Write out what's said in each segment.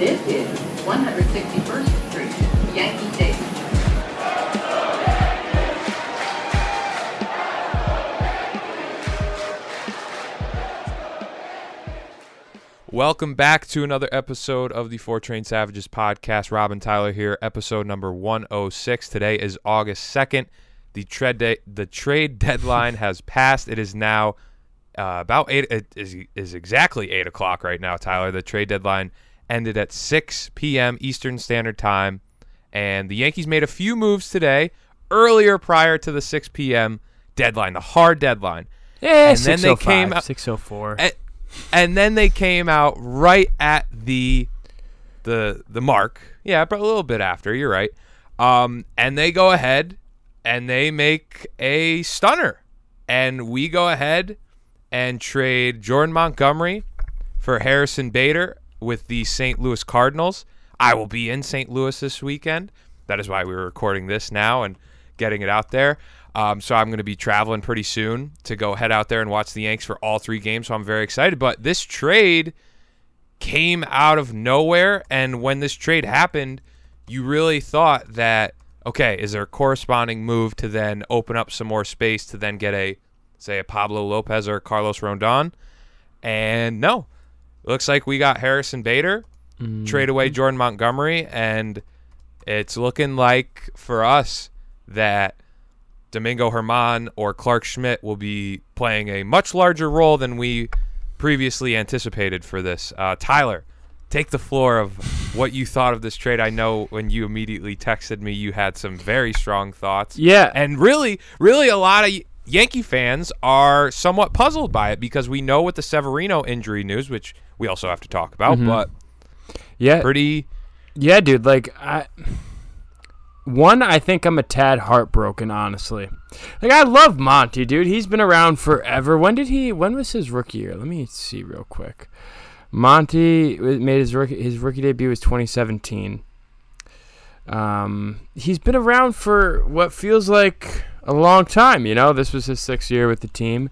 This is 161st Street, Yankee Stadium. Welcome back to another episode of the Four Train Savages podcast. Robin Tyler here, episode number 106. Today is August 2nd. The trade deadline has passed. It is now about 8. It is exactly 8 o'clock right now, Tyler. The trade deadline ended at 6 p.m. Eastern Standard Time, and the Yankees made a few moves today earlier prior to the 6 p.m. deadline, the hard deadline. Yeah, and 6:05, then they came out, 6:04. And then they came out right at the mark. Yeah, but a little bit after. You're right. And they go ahead and they make a stunner. And we go ahead and trade Jordan Montgomery for Harrison Bader with the St. Louis Cardinals. I will be in St. Louis this weekend. That is why we were recording this now and getting it out there. So I'm going to be traveling pretty soon to go head out there and watch the Yanks for all three games. So I'm very excited. But this trade came out of nowhere. And when this trade happened, you really thought that, okay, is there a corresponding move to then open up some more space to then get a Pablo Lopez or Carlos Rondon? And no. Looks like we got Harrison Bader, trade away Jordan Montgomery, and it's looking like for us that Domingo Herman or Clark Schmidt will be playing a much larger role than we previously anticipated for this. Tyler, take the floor of what you thought of this trade. I know when you immediately texted me, you had some very strong thoughts. Yeah. And really, really a lot of Yankee fans are somewhat puzzled by it because we know with the Severino injury news, which we also have to talk about, but yeah, pretty. Yeah, dude, like I think I'm a tad heartbroken, honestly. Like, I love Monty, dude. He's been around forever. When was his rookie year? Let me see real quick. Monty made his rookie debut was 2017. He's been around for what feels like a long time, you know? This was his 6th year with the team.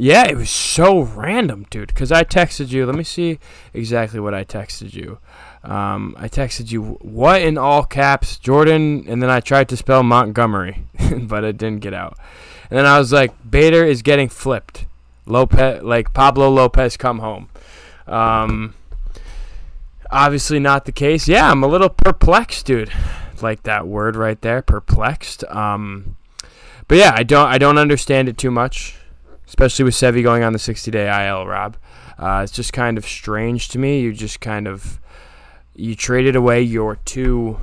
Yeah, it was so random, dude, because I texted you. Let me see exactly what I texted you. I texted you, what in all caps, Jordan, and then I tried to spell Montgomery, but it didn't get out. And then I was like, Bader is getting flipped. Lopez, like Pablo Lopez, come home. Obviously not the case. Yeah, I'm a little perplexed, dude. Like that word right there, perplexed. But yeah, I don't understand it too much, especially with Sevy going on the 60-day IL, Rob. It's just kind of strange to me. You traded away your two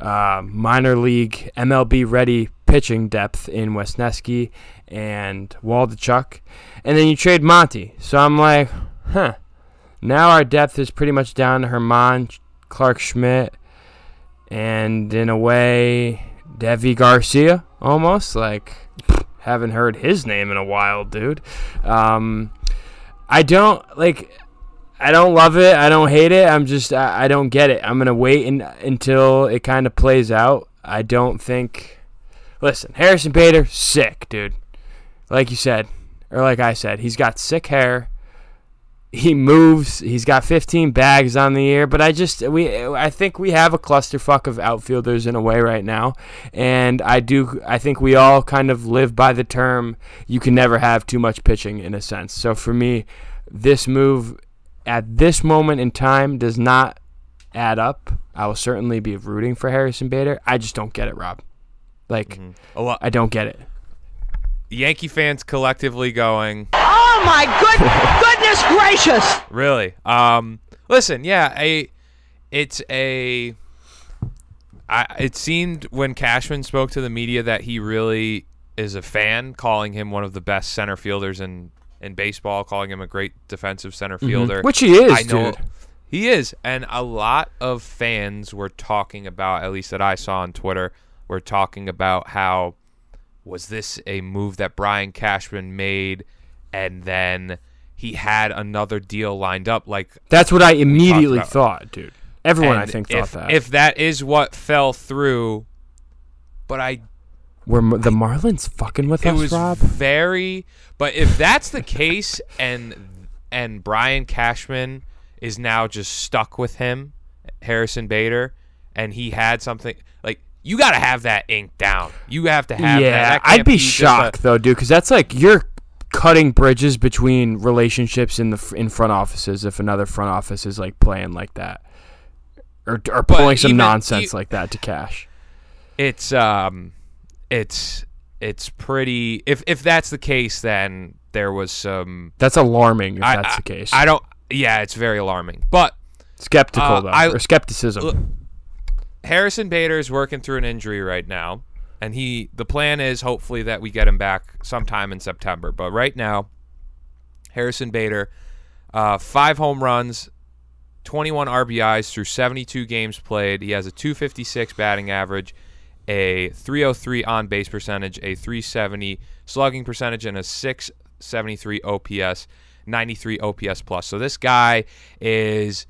minor league MLB-ready pitching depth in Wesneski and Waldachuk, and then you trade Monty. So I'm like, now our depth is pretty much down to Herman, Clark Schmidt, and in a way, Devi Garcia almost. Like, haven't heard his name in a while, dude. I don't love it. I don't hate it. I don't get it. I'm going to wait until it kind of plays out. I don't think. Listen, Harrison Bader, sick, dude. Like you said, or like I said, he's got sick hair. He moves. He's got 15 bags on the year. But I think we have a clusterfuck of outfielders in a way right now. And I think we all kind of live by the term, you can never have too much pitching in a sense. So for me, this move at this moment in time does not add up. I will certainly be rooting for Harrison Bader. I just don't get it, Rob. Like, I don't get it. Yankee fans collectively going, oh my goodness gracious! Really? Listen, yeah, it seemed when Cashman spoke to the media that he really is a fan, calling him one of the best center fielders in baseball, calling him a great defensive center fielder. Which he is, I know, dude. He is. And a lot of fans were talking about, at least that I saw on Twitter, were talking about how was this a move that Brian Cashman made and then he had another deal lined up? Like, that's what I immediately thought, dude. Everyone, and I think, thought that. If that is what fell through, but were the Marlins fucking with us, Rob? But if that's the case and and Brian Cashman is now just stuck with him, Harrison Bader, and he had something like, you got to have that ink down. You have to have that. I'd be shocked though, dude, because that's like you're cutting bridges between relationships in front offices if another front office is like playing like that or pulling some nonsense like that to Cash. It's pretty. If that's the case, then there was some. That's alarming. If that's the case, I don't. Yeah, it's very alarming. But skeptical though, or skepticism. Look, Harrison Bader is working through an injury right now, and the plan is hopefully that we get him back sometime in September. But right now, Harrison Bader, 5 home runs, 21 RBIs through 72 games played. He has a .256 batting average, a .303 on-base percentage, a .370 slugging percentage, and a .673 OPS, 93 OPS plus. So this guy is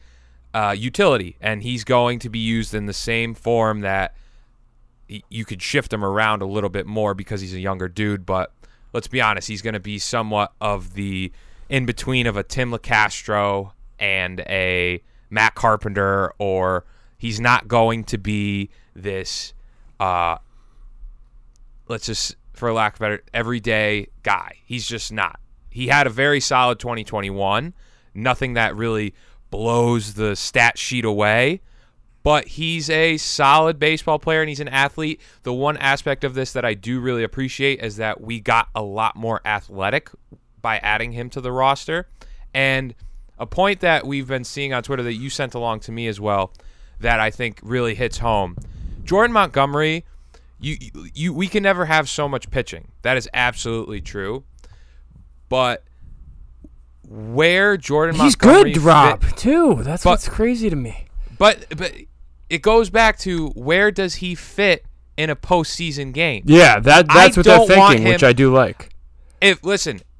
utility, and he's going to be used in the same form that you could shift him around a little bit more because he's a younger dude, but let's be honest, he's going to be somewhat of the in-between of a Tim LeCastro and a Matt Carpenter, or he's not going to be this, let's just, for lack of a better, everyday guy. He's just not. He had a very solid 2021, nothing that really blows the stat sheet away, but he's a solid baseball player and he's an athlete. The one aspect of this that I do really appreciate is that we got a lot more athletic by adding him to the roster. And a point that we've been seeing on Twitter that you sent along to me as well that I think really hits home. Jordan Montgomery, we can never have so much pitching. That is absolutely true. But where Jordan Montgomery, he's good drop too. That's what's crazy to me. But it goes back to where does he fit in a postseason game? Yeah, that's what they're thinking, which I do like. If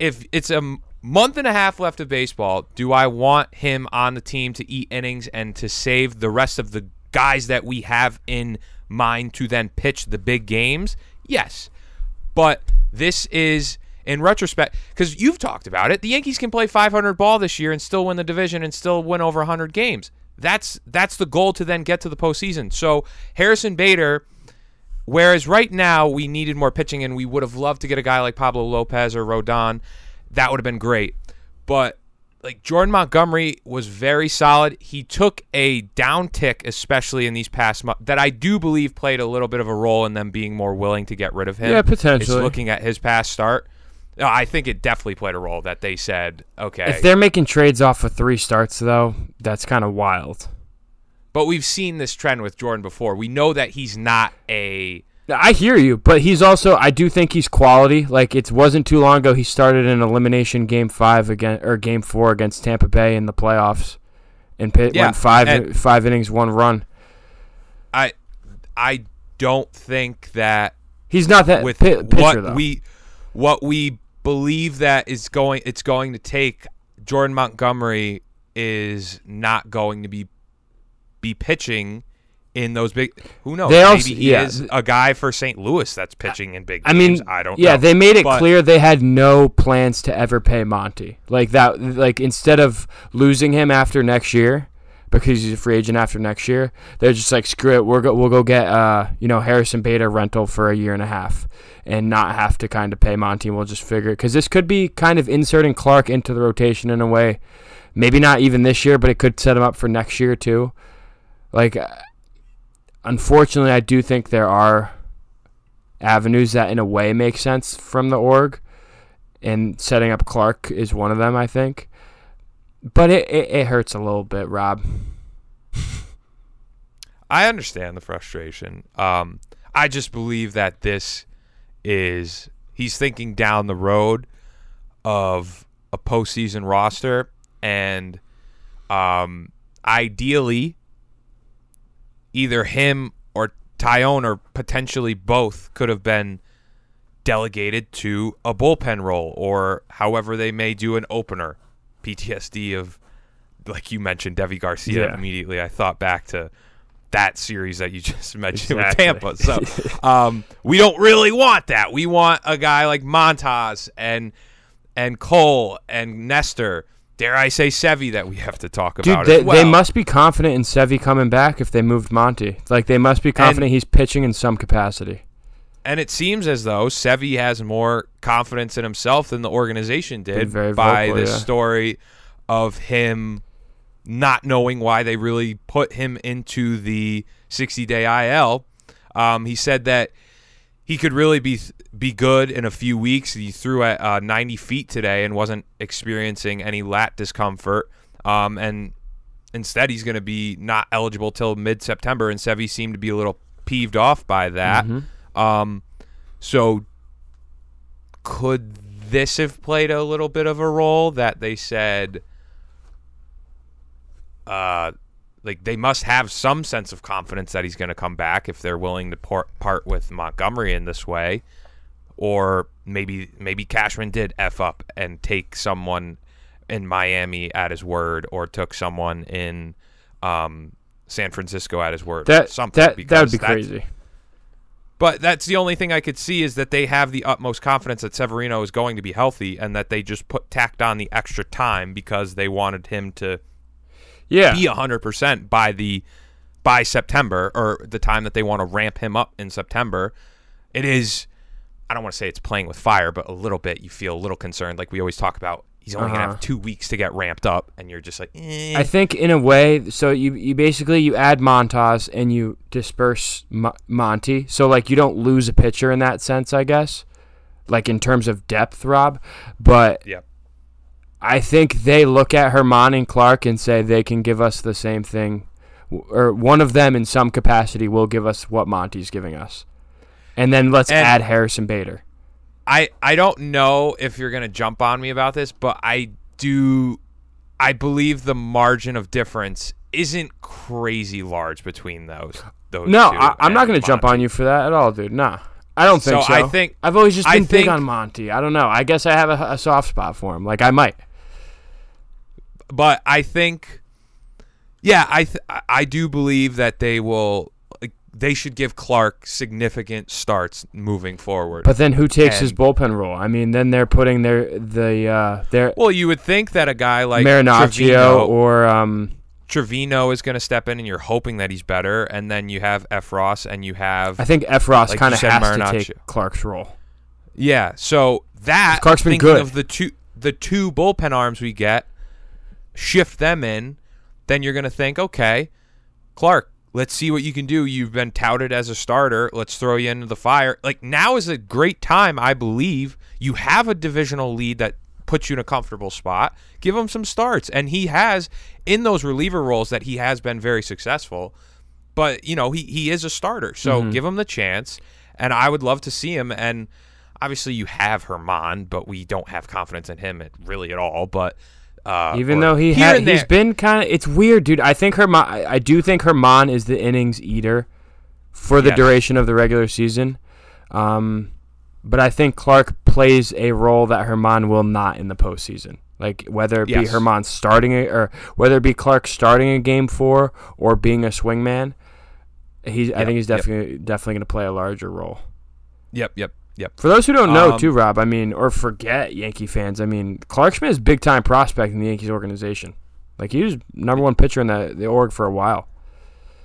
it's a month and a half left of baseball, do I want him on the team to eat innings and to save the rest of the guys that we have in mind to then pitch the big games? Yes, but this is, in retrospect, because you've talked about it, the Yankees can play .500 ball this year and still win the division and still win over 100 games. That's the goal to then get to the postseason. So Harrison Bader, whereas right now we needed more pitching and we would have loved to get a guy like Pablo Lopez or Rodon, that would have been great. But like Jordan Montgomery was very solid. He took a downtick, especially in these past months, that I do believe played a little bit of a role in them being more willing to get rid of him. Yeah, potentially. It's looking at his past start. I think it definitely played a role that they said, okay. If they're making trades off of 3 starts, though, that's kind of wild. But we've seen this trend with Jordan before. We know that he's not a... I hear you, but he's also... I do think he's quality. Like, it wasn't too long ago he started an elimination Game 5 again, or Game 4 against Tampa Bay in the playoffs and went five innings, 1 run. I don't think that... He's not that with pitcher, though. What we believe that it's going to take, Jordan Montgomery is not going to be pitching in those big. Who knows? Maybe he is a guy for St. Louis that's pitching in big games. I don't know. Yeah, they made it clear they had no plans to ever pay Monty. Like that. Like instead of losing him after next year, because he's a free agent after next year, they're just like, screw it, we'll go get Harrison Bader rental for a year and a half and not have to kind of pay Monty, and we'll just figure it. Because this could be kind of inserting Clark into the rotation in a way, maybe not even this year, but it could set him up for next year too. Like, unfortunately, I do think there are avenues that in a way make sense from the org, and setting up Clark is one of them, I think. But it hurts a little bit, Rob. I understand the frustration. I just believe that this is... He's thinking down the road of a postseason roster. And ideally, either him or Tyone or potentially both could have been delegated to a bullpen role or however they may do an opener. PTSD of, like you mentioned, Devi Garcia. Yeah. Immediately I thought back to that series that you just mentioned with Tampa. So we don't really want that. We want a guy like Montas and Cole and Nestor dare I say, Sevy that we have to talk about. Dude, they must be confident in Sevy coming back if they moved Monty. Like, they must be confident he's pitching in some capacity. And it seems as though Sevy has more confidence in himself than the organization did by this story of him not knowing why they really put him into the 60-day IL. He said that he could really be good in a few weeks. He threw at 90 feet today and wasn't experiencing any lat discomfort. And instead, he's going to be not eligible till mid-September, and Sevy seemed to be a little peeved off by that. Mm-hmm. So could this have played a little bit of a role that they said, like, they must have some sense of confidence that he's going to come back if they're willing to part with Montgomery in this way? Or maybe Cashman did F up and take someone in Miami at his word, or took someone in San Francisco at his word. That would be crazy. But that's the only thing I could see, is that they have the utmost confidence that Severino is going to be healthy, and that they just tacked on the extra time because they wanted him to be 100% by September, or the time that they want to ramp him up in September. It is, I don't want to say it's playing with fire, but a little bit, you feel a little concerned. Like we always talk about, he's only going to have 2 weeks to get ramped up, and you're just like, eh. I think in a way, so you basically, you add Montas and you disperse Monty. So, like, you don't lose a pitcher in that sense, I guess, like in terms of depth, Rob. But yeah, I think they look at Herman and Clark and say they can give us the same thing, or one of them in some capacity will give us what Monty's giving us. And then let's add Harrison Bader. I don't know if you're going to jump on me about this, but I believe the margin of difference isn't crazy large between those two. No, I'm not going to jump on you for that at all, dude. Nah, I don't think so. I've always just been big on Monty. I don't know. I guess I have a soft spot for him. Like, I might. But I think, yeah, I do believe that they will. They should give Clark significant starts moving forward. But then who takes his bullpen role? I mean, then they're putting their well, you would think that a guy like Marinaccio or Trevino is going to step in, and you're hoping that he's better. And then you have F. Ross, and you have, I think F. Ross, like, kind of has Marinaccio to take Clark's role. Yeah, so that, Clark's been thinking good. Of the two bullpen arms we get, shift them in, then you're going to think, okay, Clark, let's see what you can do. You've been touted as a starter. Let's throw you into the fire. Like, now is a great time, I believe. You have a divisional lead that puts you in a comfortable spot. Give him some starts. And he has, in those reliever roles, that he has been very successful. But, you know, he is a starter. So give him the chance. And I would love to see him. And obviously you have Herman, but we don't have confidence in him really at all. But even though he's been kind of, it's weird, dude. I think Herman, I do think Herman is the innings eater for the duration of the regular season. But I think Clark plays a role that Herman will not in the postseason. Like, whether it be Herman starting it, or whether it be Clark starting a game four or being a swingman, I think he's definitely going to play a larger role. Yep. For those who don't know, too, Rob, I mean, or forget, Yankee fans, I mean, Clark Schmidt is a big-time prospect in the Yankees organization. Like, he was number one pitcher in the org for a while.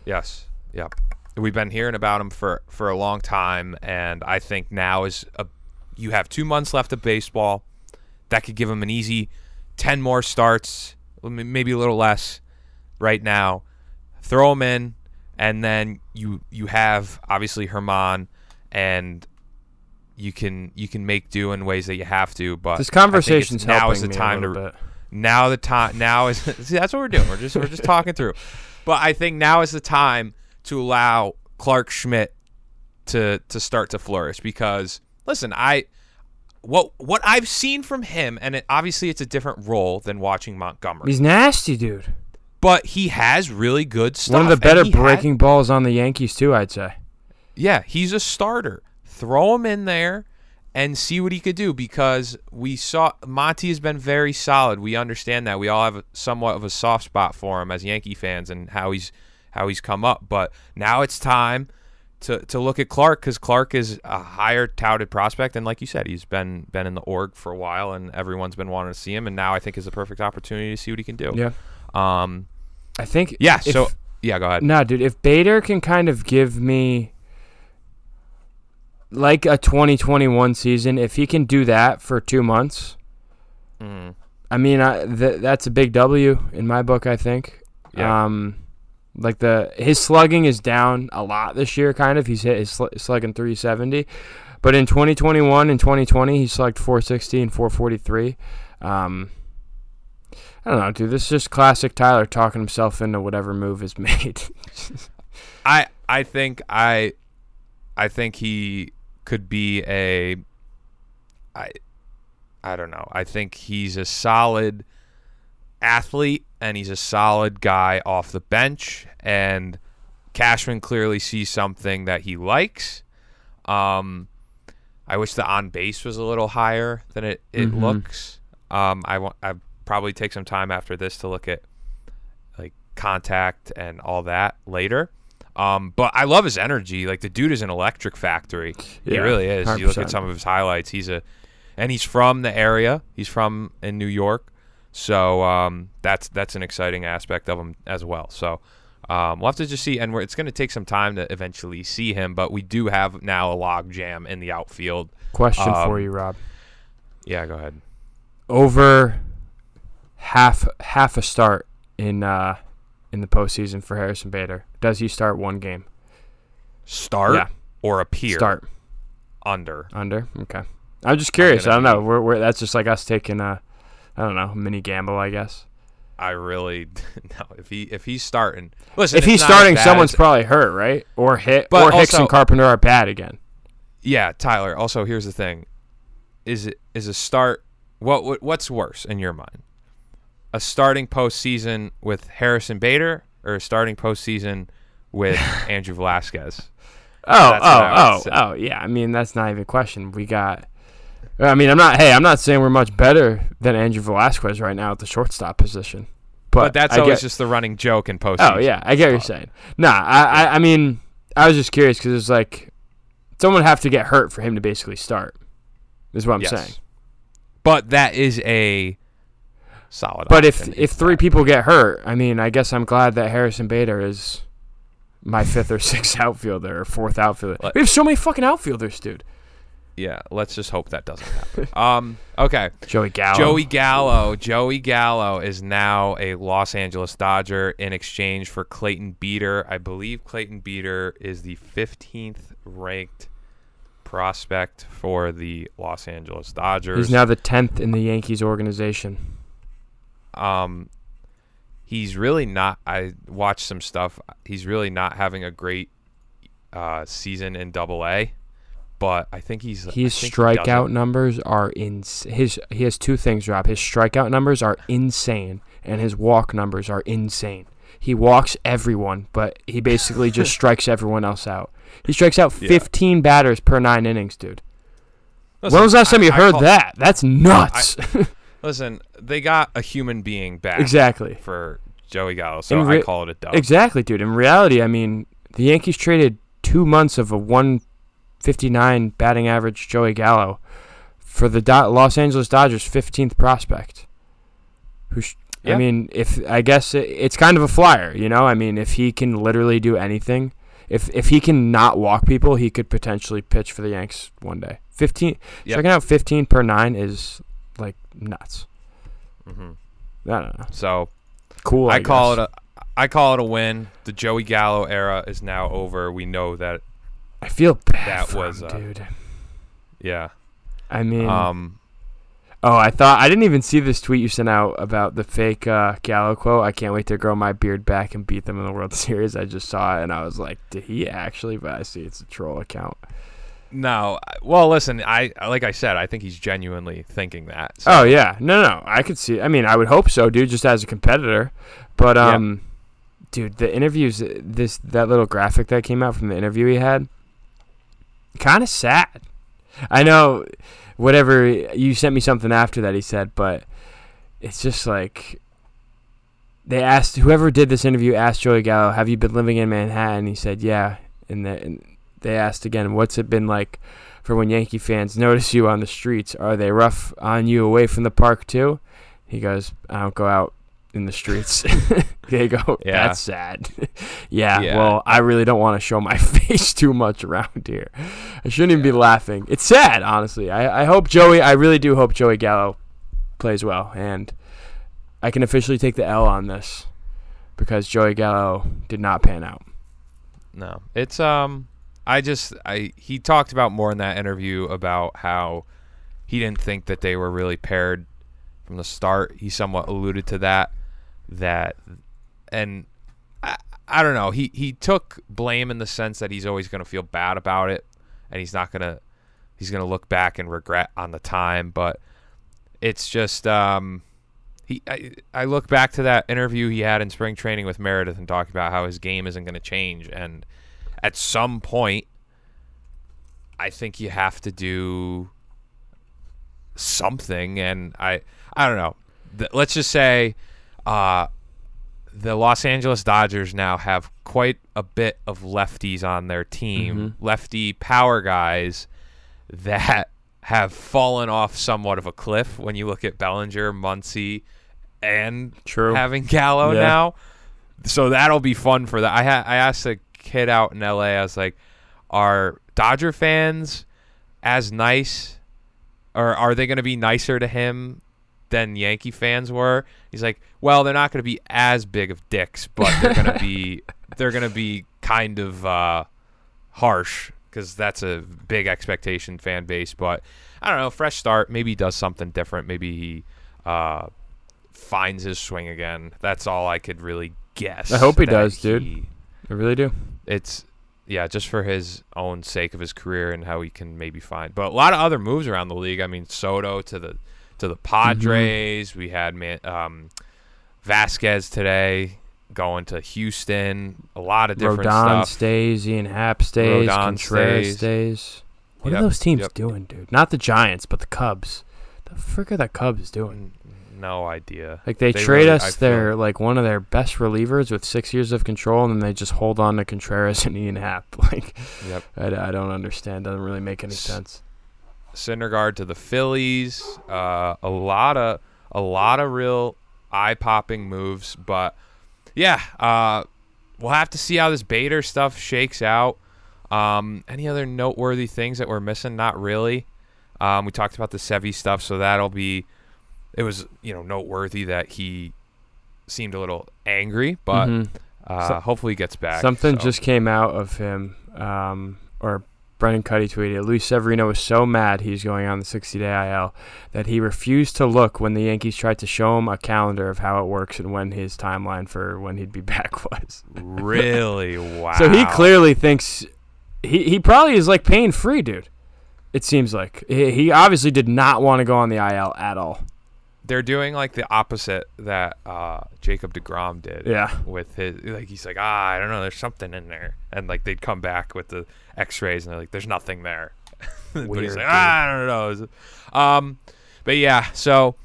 Yes, yep. We've been hearing about him for a long time, and I think now you have 2 months left of baseball. That could give him an easy 10 more starts, maybe a little less right now. Throw him in, and then you have, obviously, Herman, and you can make do in ways that you have to, but this conversation's now is the time to see, that's what we're doing. We're just talking through. But I think now is the time to allow Clark Schmidt to start to flourish, because listen, what I've seen from him, and obviously it's a different role than watching Montgomery. He's nasty, dude. But he has really good stuff. One of the better breaking balls on the Yankees too, I'd say. Yeah, he's a starter. Throw him in there and see what he could do, because we saw Monty has been very solid. We understand that. We all have somewhat of a soft spot for him as Yankee fans and how he's come up. But now it's time to look at Clark, because Clark is a higher touted prospect, and like you said, he's been in the org for a while, and everyone's been wanting to see him, and now I think is the perfect opportunity to see what he can do. Yeah. I think. Yeah. So yeah, go ahead. No, dude. If Bader can kind of give me like a 2021 season, if he can do that for 2 months, I mean, that's a big W in my book. I think. Yeah. Like his slugging is down a lot this year, kind of. He's slugging 370. But in 2021 and 2020, he slugged 460 and 443. I don't know, dude. This is just classic Tyler talking himself into whatever move is made. I think he could be I don't know. I think he's a solid athlete, and he's a solid guy off the bench, and Cashman clearly sees something that he likes. I wish the on base was a little higher than it looks. I'd probably take some time after this to look at like contact and all that later. But I love his energy. Like, the dude is an electric factory. Yeah, he really is. 100%. You look at some of his highlights. He's from the area. He's from in New York. So that's an exciting aspect of him as well. So we'll have to just see, and it's going to take some time to eventually see him, but we do have now a log jam in the outfield. Question for you, Rob. Yeah, go ahead. Over half a start in the postseason for Harrison Bader. Does he start one game? Start yeah. or appear? Start. Under. Okay. I'm just curious. I don't know. We're that's just like us taking a. I don't know, mini gamble, I guess. I really no. If he's starting, listen. If he's starting, someone's probably hurt, right? Or hit. But or also, Hicks and Carpenter are bad again. Yeah, Tyler. Also, here's the thing: is a start? What's worse in your mind? A starting postseason with Harrison Bader, or a starting postseason with Andrew Velasquez? Oh, yeah. I mean, that's not even a question. We got. I mean, I'm not saying we're much better than Andrew Velasquez right now at the shortstop position. But that's always just the running joke in postseason. Oh, yeah. I get what you're saying. Nah, I mean, I was just curious because it's like someone would have to get hurt for him to basically start is what I'm saying. But that is a solid But if three people get hurt, I mean, I guess I'm glad that Harrison Bader is my fifth or sixth outfielder or fourth outfielder. We have so many fucking outfielders, dude. Yeah, let's just hope that doesn't happen. Okay. Joey Gallo is now a Los Angeles Dodger in exchange for Clayton Beater. I believe Clayton Beater is the 15th ranked prospect for the Los Angeles Dodgers. He's now the 10th in the Yankees organization. He's really not. I watched some stuff. He's really not having a great season in Double-A. But I think his strikeout numbers are insane. He has two things, Rob. His strikeout numbers are insane, and his walk numbers are insane. He walks everyone, but he basically just strikes everyone else out. He strikes out 15 batters per 9 innings, dude. Listen, when was the last time you heard that? That's nuts. Listen, they got a human being back exactly for Joey Gallo, so I call it a dub. Exactly, dude. In reality, I mean, the Yankees traded 2 months of a 159 batting average Joey Gallo for the Los Angeles Dodgers 15th prospect. I mean, I guess it's kind of a flyer, you know? I mean, if he can literally do anything, if he can not walk people, he could potentially pitch for the Yanks one day. 15 checking out 15 per 9 is like nuts. I don't know. So cool. I call it a win. The Joey Gallo era is now over. We know that. I feel bad for him, dude. Yeah. I mean, I didn't even see this tweet you sent out about the fake Gallo quote. I can't wait to grow my beard back and beat them in the World Series. I just saw it and I was like, did he actually? But I see it's a troll account. No. Well, listen, like I said, I think he's genuinely thinking that. So. Oh, yeah. No. I could see. I mean, I would hope so, dude, just as a competitor. But, dude, the interviews, that little graphic that came out from the interview he had. Kind of sad. I know whatever you sent me something after that he said, but it's just like they asked whoever did this interview asked Joey Gallo, have you been living in Manhattan? He said, yeah. And They asked again, what's it been like for when Yankee fans notice you on the streets? Are they rough on you away from the park too? He goes, I don't go out in the streets. They go, yeah. That's sad. Yeah, well, I really don't want to show my face too much around here. I shouldn't even be laughing. It's sad, honestly. I hope Joey, I really do hope Joey Gallo plays well, and I can officially take the L on this because Joey Gallo did not pan out. No, it's he talked about more in that interview about how he didn't think that they were really paired from the start. He somewhat alluded to that. And I don't know. He took blame in the sense that he's always going to feel bad about it, and he's going to look back and regret on the time. But it's just I look back to that interview he had in spring training with Meredith and talking about how his game isn't going to change, and at some point, I think you have to do something. And I don't know. Let's just say. The Los Angeles Dodgers now have quite a bit of lefties on their team, mm-hmm. lefty power guys that have fallen off somewhat of a cliff when you look at Bellinger, Muncie, and having Gallo now. So that'll be fun for that. I asked a kid out in LA, I was like, are Dodger fans as nice, or are they going to be nicer to him than Yankee fans were? He's like, well, they're not going to be as big of dicks, but they're going to be kind of harsh, because that's a big expectation fan base. But I don't know, fresh start. Maybe he does something different. Maybe he finds his swing again. That's all I could really guess. I hope he does, dude. I really do. It's just for his own sake of his career and how he can maybe find. But a lot of other moves around the league. I mean, Soto to the Padres. Mm-hmm. We had Vasquez today going to Houston. A lot of different stuff. Rondon stays. Ian Happ stays. Contreras stays. What are those teams doing, dude? Not the Giants, but the Cubs. The frick are the Cubs doing? No idea. Like they trade us one of their best relievers with 6 years of control, and then they just hold on to Contreras and Ian Happ. I don't understand. Doesn't really make any sense. Syndergaard to the Phillies, a lot of real eye-popping moves, but we'll have to see how this Bader stuff shakes out. Any other noteworthy things that we're missing? Not really. We talked about the Sevy stuff, so it was noteworthy that he seemed a little angry, but mm-hmm. Hopefully he gets back. Something just came out of him, or Brendan Cuddy tweeted, Luis Severino was so mad he's going on the 60-day IL that he refused to look when the Yankees tried to show him a calendar of how it works and when his timeline for when he'd be back was. Really? Wow. So he clearly thinks he probably is like pain-free, dude. It seems like. He obviously did not want to go on the IL at all. They're doing like the opposite that Jacob deGrom did. Yeah. With his, he's like, I don't know, there's something in there. And they'd come back with the X-rays and they're like, there's nothing there. Weird, but he's like, I don't know. So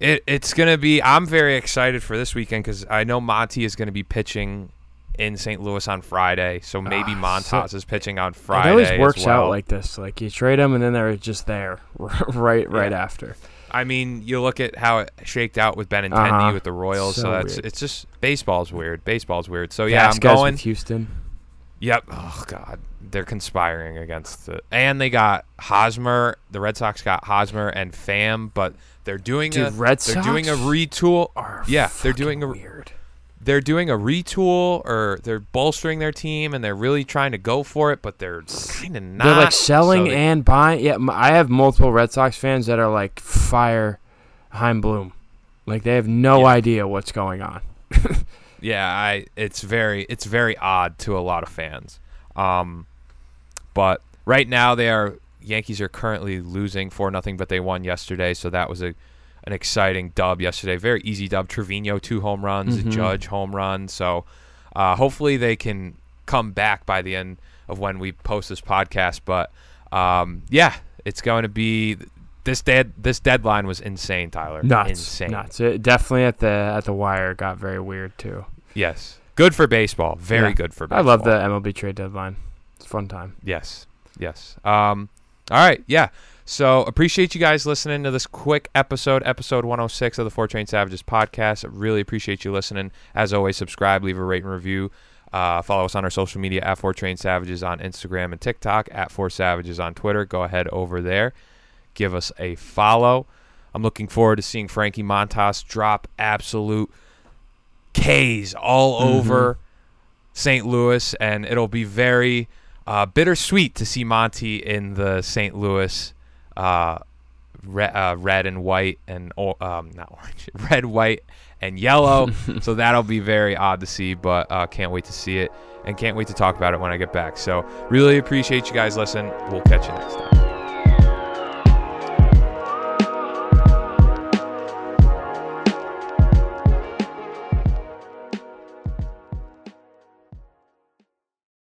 it's gonna be. I'm very excited for this weekend because I know Monty is gonna be pitching in St. Louis on Friday, so maybe Montas is pitching on Friday. It always works out like this. Like you trade them and then they're just there right after. I mean, you look at how it shaked out with Benintendi with the Royals. So that's weird. It's just baseball's weird. So Vasquez, I'm going with Houston. Yep. Oh God, they're conspiring against it. And they got Hosmer. The Red Sox got Hosmer and Pham, but they're doing doing a retool. They're doing a retool, or they're bolstering their team, and they're really trying to go for it, but they're kind of not. They're selling and buying. Yeah, I have multiple Red Sox fans that are fire Heim Bloom. They have no idea what's going on. It's very odd to a lot of fans. But right now Yankees are currently losing 4-0, but they won yesterday, so that was an exciting dub yesterday. Very easy dub. Trevino, 2 home runs, mm-hmm. Judge home run. So hopefully they can come back by the end of when we post this podcast. But it's going to be this deadline was insane, Tyler. Nuts. It definitely at the wire got very weird too. Yes. Good for baseball. Very good for baseball. I love the MLB trade deadline. It's a fun time. Yes. Yes. All right. Yeah. So appreciate you guys listening to this quick episode, episode 106 of the Four Train Savages podcast. I really appreciate you listening. As always, subscribe, leave a rate and review. Follow us on our social media at Four Train Savages on Instagram and TikTok, at Four Savages on Twitter. Go ahead over there. Give us a follow. I'm looking forward to seeing Frankie Montas drop absolute Ks all over St. Louis, and it'll be very bittersweet to see Monty in the St. Louis red and white and not orange, red, white, and yellow. So that'll be very odd to see, but can't wait to see it and can't wait to talk about it when I get back. So really appreciate you guys listening. We'll catch you next time.